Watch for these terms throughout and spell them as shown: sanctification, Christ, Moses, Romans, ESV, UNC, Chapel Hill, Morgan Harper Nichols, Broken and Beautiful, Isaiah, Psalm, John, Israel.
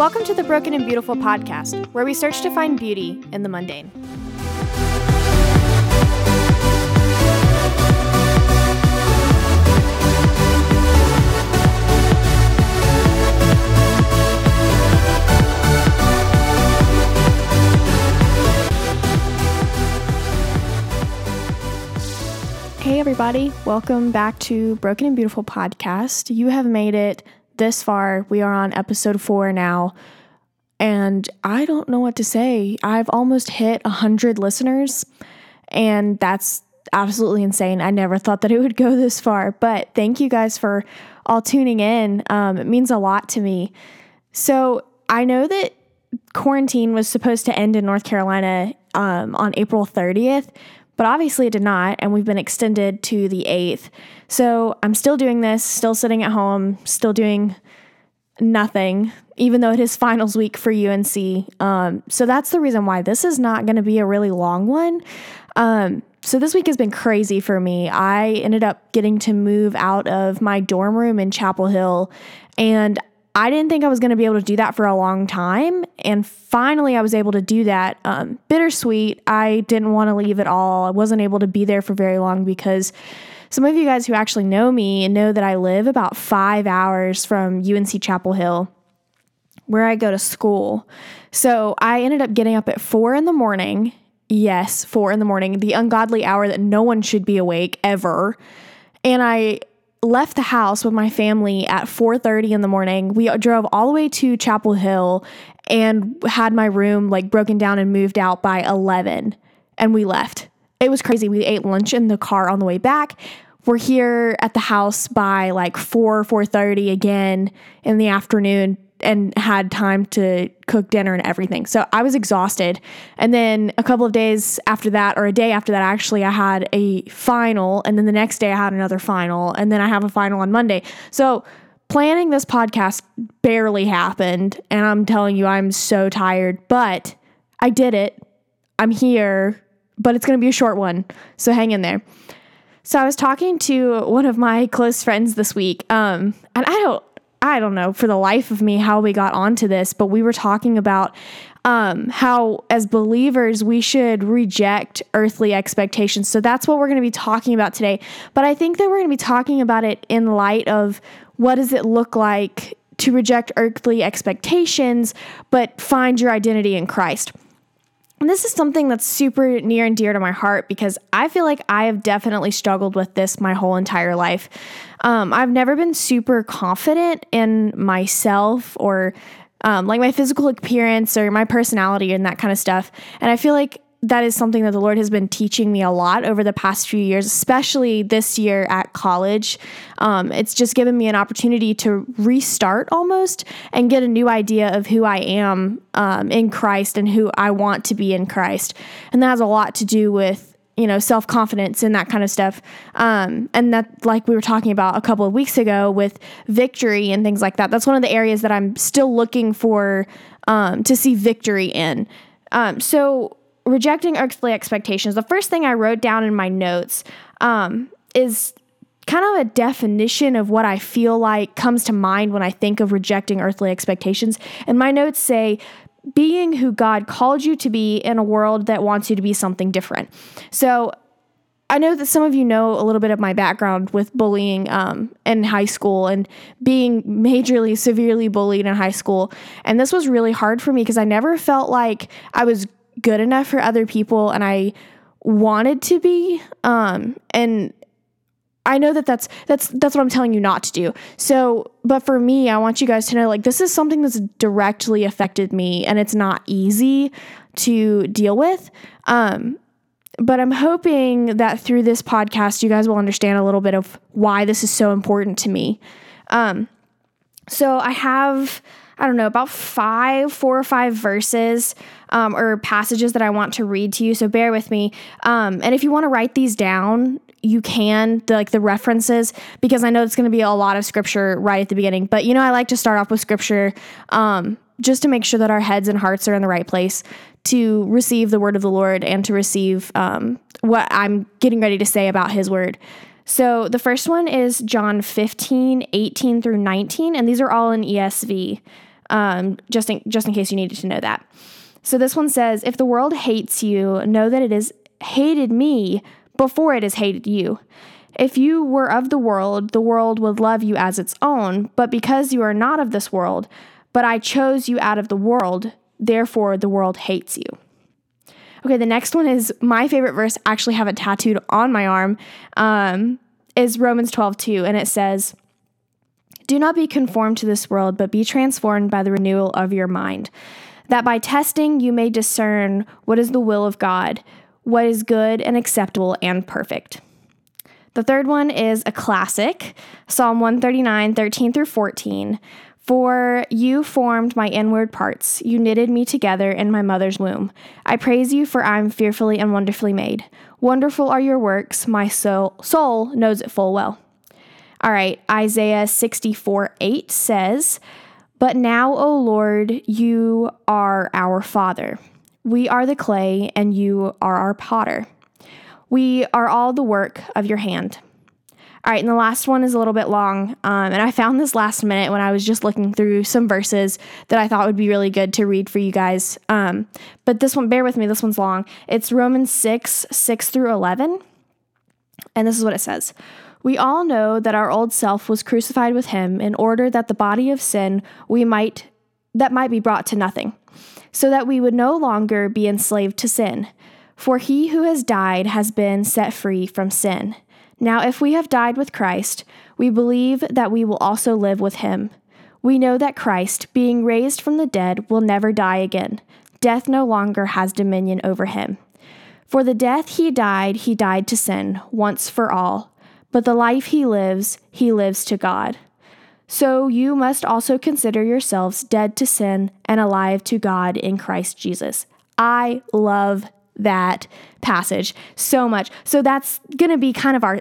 Welcome to the Broken and Beautiful podcast, where we search to find beauty in the mundane. Hey everybody, welcome back to Broken and Beautiful podcast. You have made it this far. We are on episode 4 now, and I don't know what to say. I've almost hit 100 listeners, and that's absolutely insane. I never thought that it would go this far, but thank you guys for all tuning in. It means a lot to me. So I know that quarantine was supposed to end in North Carolina on April 30th, but obviously it did not, and we've been extended to the 8th. So I'm still doing this, still sitting at home, still doing nothing, even though it is finals week for UNC. So that's the reason why this is not going to be a really long one. So this week has been crazy for me. I ended up getting to move out of my dorm room in Chapel Hill, and I didn't think I was going to be able to do that for a long time, and finally I was able to do that. Bittersweet. I didn't want to leave at all. I wasn't able to be there for very long because some of you guys who actually know me know that I live about 5 hours from UNC Chapel Hill, where I go to school. So I ended up getting up at 4 in the morning. Yes, 4 in the morning, the ungodly hour that no one should be awake ever. And I left the house with my family at 4:30 in the morning. We drove all the way to Chapel Hill and had my room like broken down and moved out by 11, and we left. It was crazy. We ate lunch in the car on the way back. We're here at the house by like 4:30 again in the afternoon, and had time to cook dinner and everything. So I was exhausted. And then a couple of days after that, or a day after that, actually, I had a final. And then the next day I had another final. And then I have a final on Monday. So planning this podcast barely happened. And I'm telling you, I'm so tired, but I did it. I'm here, but it's going to be a short one. So hang in there. So I was talking to one of my close friends this week. And I don't know for the life of me how we got onto this, but we were talking about how as believers we should reject earthly expectations. So that's what we're going to be talking about today. But I think that we're going to be talking about it in light of what does it look like to reject earthly expectations, but find your identity in Christ. And this is something that's super near and dear to my heart because I feel like I have definitely struggled with this my whole entire life. I've never been super confident in myself or like my physical appearance or my personality and that kind of stuff. And I feel like that is something that the Lord has been teaching me a lot over the past few years, especially this year at college. It's just given me an opportunity to restart almost and get a new idea of who I am in Christ and who I want to be in Christ. And that has a lot to do with, you know, self-confidence and that kind of stuff. And that, like we were talking about a couple of weeks ago with victory and things like that, that's one of the areas that I'm still looking for to see victory in. So rejecting earthly expectations. The first thing I wrote down in my notes is kind of a definition of what I feel like comes to mind when I think of rejecting earthly expectations. And my notes say, being who God called you to be in a world that wants you to be something different. So I know that some of you know a little bit of my background with bullying in high school and being majorly, severely bullied in high school. And this was really hard for me because I never felt like I was good enough for other people, and I wanted to be, and I know that that's what I'm telling you not to do. So, but for me, I want you guys to know, like, this is something that's directly affected me, and it's not easy to deal with. But I'm hoping that through this podcast, you guys will understand a little bit of why this is so important to me. So I have, I don't know, about four or five verses or passages that I want to read to you. So bear with me. And if you want to write these down, you can, the references, because I know it's going to be a lot of scripture right at the beginning. But, you know, I like to start off with scripture just to make sure that our heads and hearts are in the right place to receive the word of the Lord and to receive what I'm getting ready to say about his word. So the first one is John 15:18-19, and these are all in ESV. just in case you needed to know that. So this one says, if the world hates you, know that it has hated me before it has hated you. If you were of the world would love you as its own, but because you are not of this world, but I chose you out of the world, therefore the world hates you. Okay, the next one is my favorite verse. I actually have it tattooed on my arm, is Romans 12:2, and it says, do not be conformed to this world, but be transformed by the renewal of your mind, that by testing you may discern what is the will of God, what is good and acceptable and perfect. The third one is a classic, Psalm 139, 13 through 14. For you formed my inward parts. You knitted me together in my mother's womb. I praise you, for I am fearfully and wonderfully made. Wonderful are your works. My soul knows it full well. All right, Isaiah 64:8 says, but now, O Lord, you are our Father. We are the clay, and you are our potter. We are all the work of your hand. All right, and the last one is a little bit long, and I found this last minute when I was just looking through some verses that I thought would be really good to read for you guys. But this one, bear with me, this one's long. It's Romans 6 through 11, and this is what it says. We all know that our old self was crucified with him in order that the body of sin might be brought to nothing, so that we would no longer be enslaved to sin. For he who has died has been set free from sin. Now, if we have died with Christ, we believe that we will also live with him. We know that Christ, being raised from the dead, will never die again. Death no longer has dominion over him. For the death he died to sin, once for all. But the life he lives to God. So you must also consider yourselves dead to sin and alive to God in Christ Jesus. I love that passage so much. So that's going to be kind of our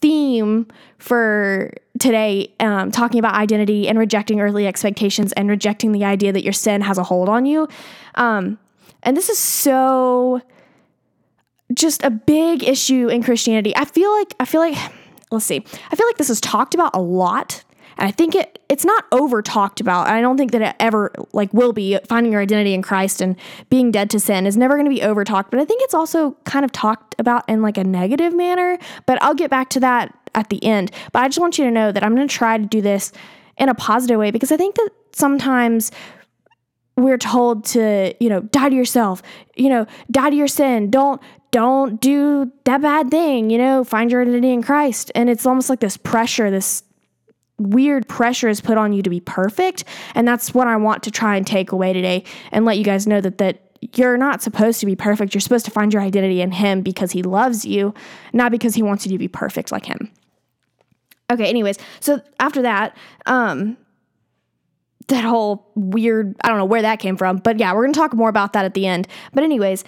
theme for today, talking about identity and rejecting earthly expectations and rejecting the idea that your sin has a hold on you. And this is so just a big issue in Christianity. I feel like this is talked about a lot, and I think it's not over talked about. I don't think that it ever will be. Finding your identity in Christ and being dead to sin is never going to be over talked, but I think it's also kind of talked about in a negative manner, but I'll get back to that at the end. But I just want you to know that I'm going to try to do this in a positive way, because I think that sometimes we're told to, die to yourself, die to your sin. Don't do that bad thing, find your identity in Christ. And it's almost like this pressure, this weird pressure is put on you to be perfect. And that's what I want to try and take away today and let you guys know that you're not supposed to be perfect. You're supposed to find your identity in him because he loves you, not because he wants you to be perfect like him. Okay, anyways, so after that, that whole weird, I don't know where that came from, but yeah, we're going to talk more about that at the end. But anyways,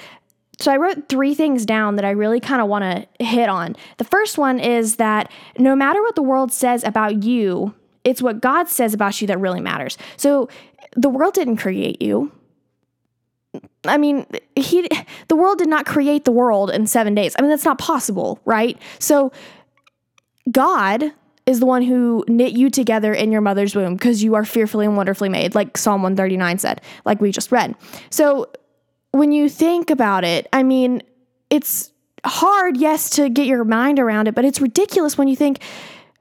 so I wrote three things down that I really kind of want to hit on. The first one is that no matter what the world says about you, it's what God says about you that really matters. So the world didn't create you. I mean, the world did not create the world in 7 days. I mean, that's not possible, right? So God is the one who knit you together in your mother's womb because you are fearfully and wonderfully made, like Psalm 139 said, like we just read. So when you think about it, I mean, it's hard, yes, to get your mind around it, but it's ridiculous when you think,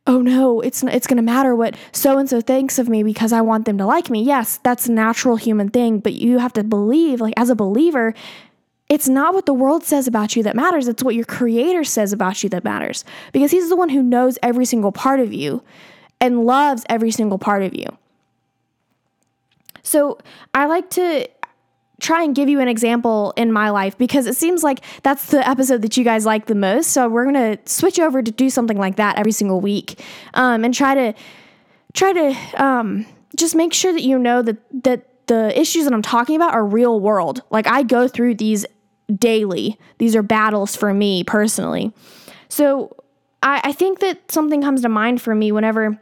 oh no, it's going to matter what so-and-so thinks of me because I want them to like me. Yes, that's a natural human thing, but you have to believe, as a believer, it's not what the world says about you that matters. It's what your creator says about you that matters, because he's the one who knows every single part of you and loves every single part of you. So I like to try and give you an example in my life, because it seems like that's the episode that you guys like the most. So we're going to switch over to do something like that every single week, and try to just make sure that you know that the issues that I'm talking about are real world. I go through these daily. These are battles for me personally. So I think that something comes to mind for me whenever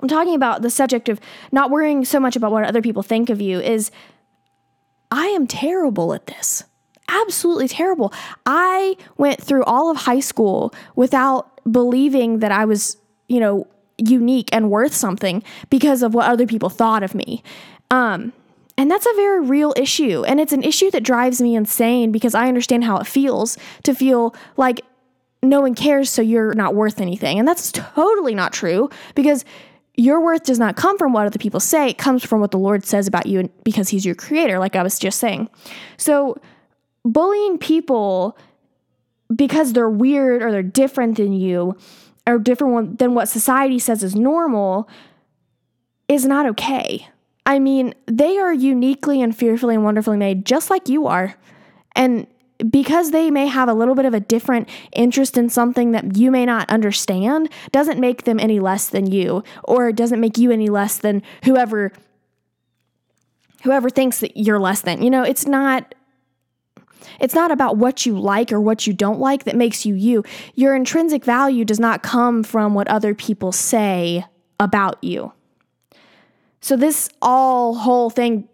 I'm talking about the subject of not worrying so much about what other people think of you is, I am terrible at this. Absolutely terrible. I went through all of high school without believing that I was, unique and worth something because of what other people thought of me. And that's a very real issue. And it's an issue that drives me insane because I understand how it feels to feel like no one cares, so you're not worth anything. And that's totally not true because your worth does not come from what other people say. It comes from what the Lord says about you because he's your creator, like I was just saying. So bullying people because they're weird or they're different than you or different than what society says is normal is not okay. I mean, they are uniquely and fearfully and wonderfully made just like you are. And because they may have a little bit of a different interest in something that you may not understand doesn't make them any less than you, or doesn't make you any less than whoever thinks that you're less than. You know, it's not about what you like or what you don't like that makes you you. Your intrinsic value does not come from what other people say about you. So this whole thing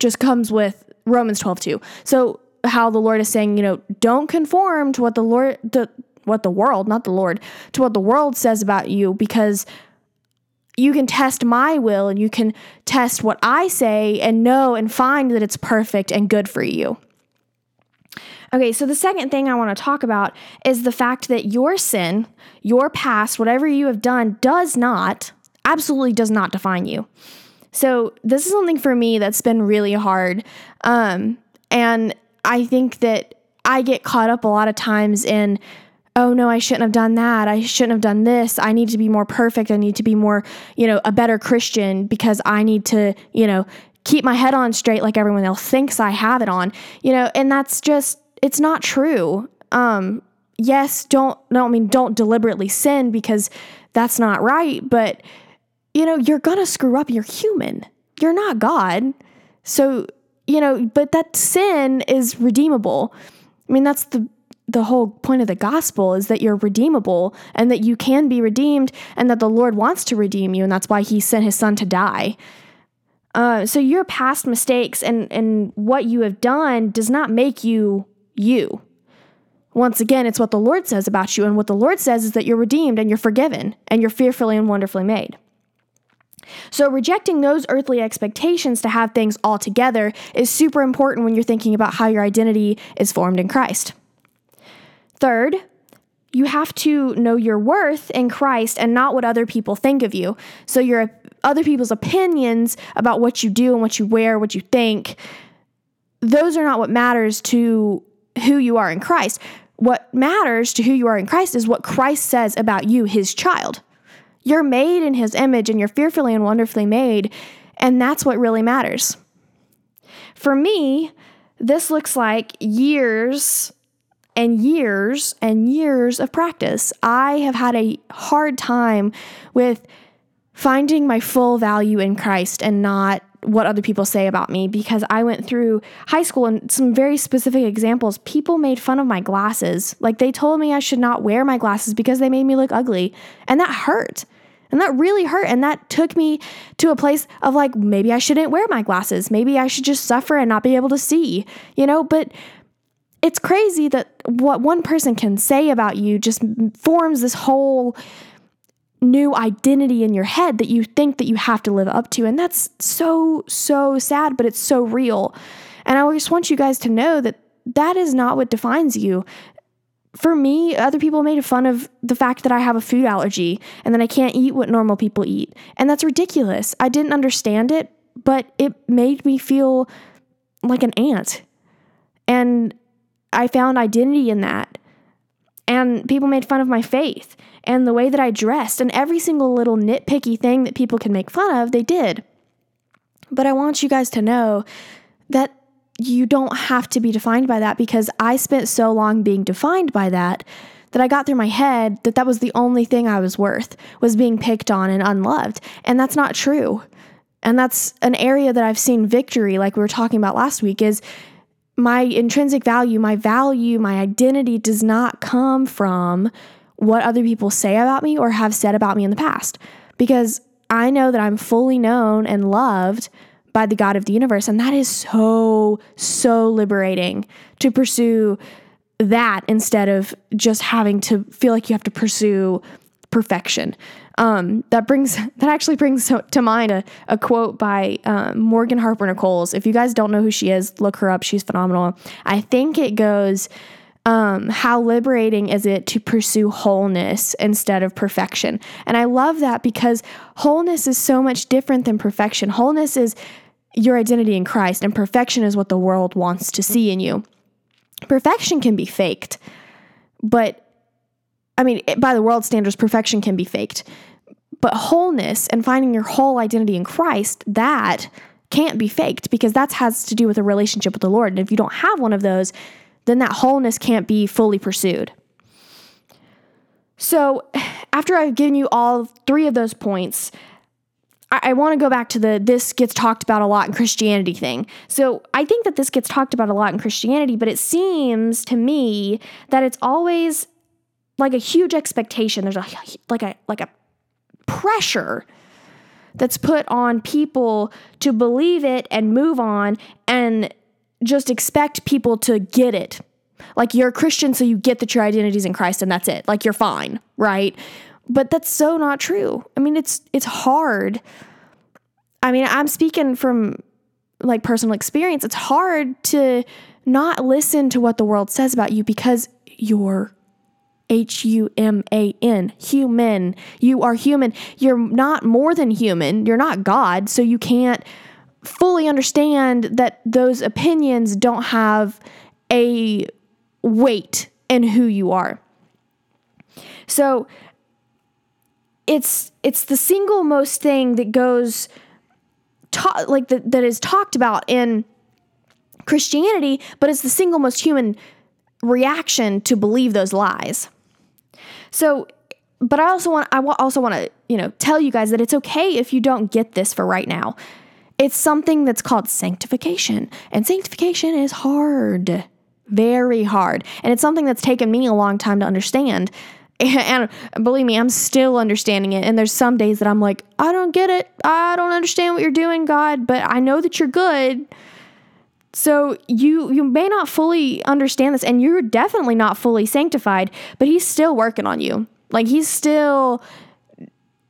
just comes with Romans 12:2. So how the Lord is saying, you know, don't conform to what the world says about you, because you can test my will and you can test what I say and know and find that it's perfect and good for you. Okay, so the second thing I want to talk about is the fact that your sin, your past, whatever you have done absolutely does not define you. So this is something for me that's been really hard. And I think that I get caught up a lot of times in, oh no, I shouldn't have done that. I shouldn't have done this. I need to be more perfect. I need to be more, a better Christian because I need to, keep my head on straight like everyone else thinks I have it on, and that's just, it's not true. Yes, don't deliberately sin because that's not right. But, you're going to screw up. You're human. You're not God. So, but that sin is redeemable. I mean, that's the whole point of the gospel is that you're redeemable and that you can be redeemed and that the Lord wants to redeem you. And that's why he sent his son to die. So your past mistakes and what you have done does not make you you. Once again, it's what the Lord says about you. And what the Lord says is that you're redeemed and you're forgiven and you're fearfully and wonderfully made. So rejecting those earthly expectations to have things all together is super important when you're thinking about how your identity is formed in Christ. Third, you have to know your worth in Christ and not what other people think of you. So your other people's opinions about what you do and what you wear, what you think, those are not what matters to who you are in Christ. What matters to who you are in Christ is what Christ says about you, his child. You're made in his image and you're fearfully and wonderfully made. And that's what really matters. For me, this looks like years and years and years of practice. I have had a hard time with finding my full value in Christ and not what other people say about me, because I went through high school and some very specific examples. People made fun of my glasses. Like they told me I should not wear my glasses because they made me look ugly. And that hurt. And that really hurt. And that took me to a place of like, maybe I shouldn't wear my glasses. Maybe I should just suffer and not be able to see, but it's crazy that what one person can say about you just forms this whole new identity in your head that you think that you have to live up to. And that's so, so sad, but it's so real. And I just want you guys to know that that is not what defines you. For me, other people made fun of the fact that I have a food allergy and that I can't eat what normal people eat. And that's ridiculous. I didn't understand it, but it made me feel like an ant. And I found identity in that. And people made fun of my faith and the way that I dressed and every single little nitpicky thing that people can make fun of, they did. But I want you guys to know that you don't have to be defined by that, because I spent so long being defined by that I got through my head that was the only thing I was worth, was being picked on and unloved. And that's not true. And that's an area that I've seen victory, like we were talking about last week, is my intrinsic value, my identity does not come from what other people say about me or have said about me in the past, because I know that I'm fully known and loved by the God of the universe. And that is so, so liberating to pursue that instead of just having to feel like you have to pursue perfection. That actually brings to mind a quote by Morgan Harper Nichols. If you guys don't know who she is, look her up. She's phenomenal. I think it goes, how liberating is it to pursue wholeness instead of perfection? And I love that because wholeness is so much different than perfection. Wholeness is your identity in Christ, and perfection is what the world wants to see in you. Perfection can be faked, but I mean, by the world standards, perfection can be faked, but wholeness and finding your whole identity in Christ, that can't be faked, because that has to do with a relationship with the Lord. And if you don't have one of those, then that wholeness can't be fully pursued. So after I've given you all three of those points, I want to go back to this gets talked about a lot in Christianity thing. So I think that this gets talked about a lot in Christianity, but it seems to me that it's always like a huge expectation. There's a pressure that's put on people to believe it and move on and just expect people to get it. Like, you're a Christian, so you get that your identity's in Christ and that's it. Like, you're fine, right? But that's so not true. I mean, it's hard. I mean, I'm speaking from like personal experience. It's hard to not listen to what the world says about you because you're H-U-M-A-N, human. You are human. You're not more than human. You're not God. So you can't fully understand that those opinions don't have a weight in who you are. So it's the single most thing that goes that is talked about in Christianity, but it's the single most human reaction to believe those lies. So, but I also want to, tell you guys that it's okay if you don't get this for right now. It's something that's called sanctification, and sanctification is hard, very hard. And it's something that's taken me a long time to understand. And believe me, I'm still understanding it. And there's some days that I'm like, I don't get it. I don't understand what you're doing, God, but I know that you're good. So you may not fully understand this, and you're definitely not fully sanctified, but he's still working on you. Like, he's still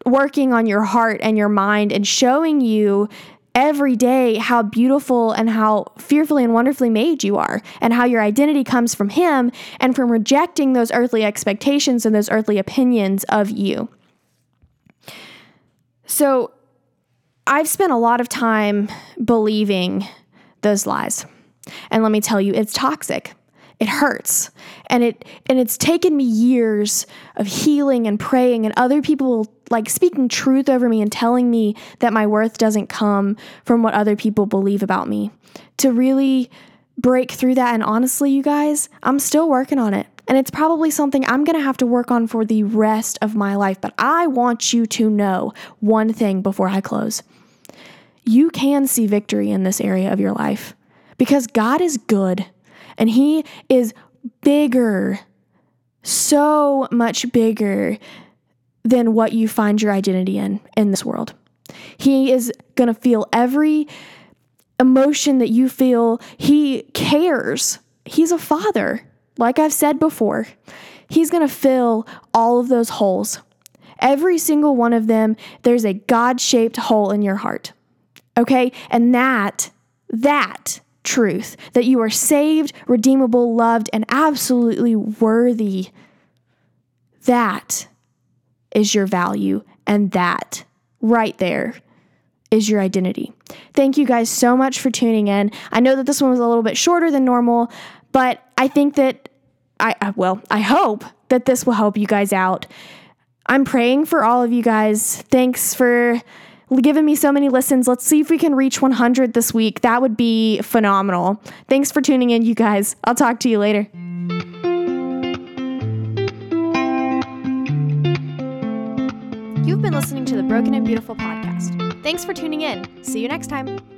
working on your heart and your mind and showing you every day how beautiful and how fearfully and wonderfully made you are, and how your identity comes from him and from rejecting those earthly expectations and those earthly opinions of you. So I've spent a lot of time believing those lies. And let me tell you, it's toxic. It hurts. And it's taken me years of healing and praying and other people like speaking truth over me and telling me that my worth doesn't come from what other people believe about me, to really break through that. And honestly, you guys, I'm still working on it. And it's probably something I'm going to have to work on for the rest of my life. But I want you to know one thing before I close. You can see victory in this area of your life because God is good and he is bigger, so much bigger than what you find your identity in this world. He is going to feel every emotion that you feel. He cares. He's a father. Like I've said before, he's going to fill all of those holes. Every single one of them, there's a God-shaped hole in your heart. Okay? And that truth, that you are saved, redeemable, loved, and absolutely worthy, that is your value, and that right there is your identity. Thank you guys so much for tuning in. I know that this one was a little bit shorter than normal, but I think that I hope that this will help you guys out. I'm praying for all of you guys. Thanks for giving me so many listens. Let's see if we can reach 100 this week. That would be phenomenal. Thanks for tuning in, you guys. I'll talk to you later. You've been listening to the Broken and Beautiful podcast. Thanks for tuning in. See you next time.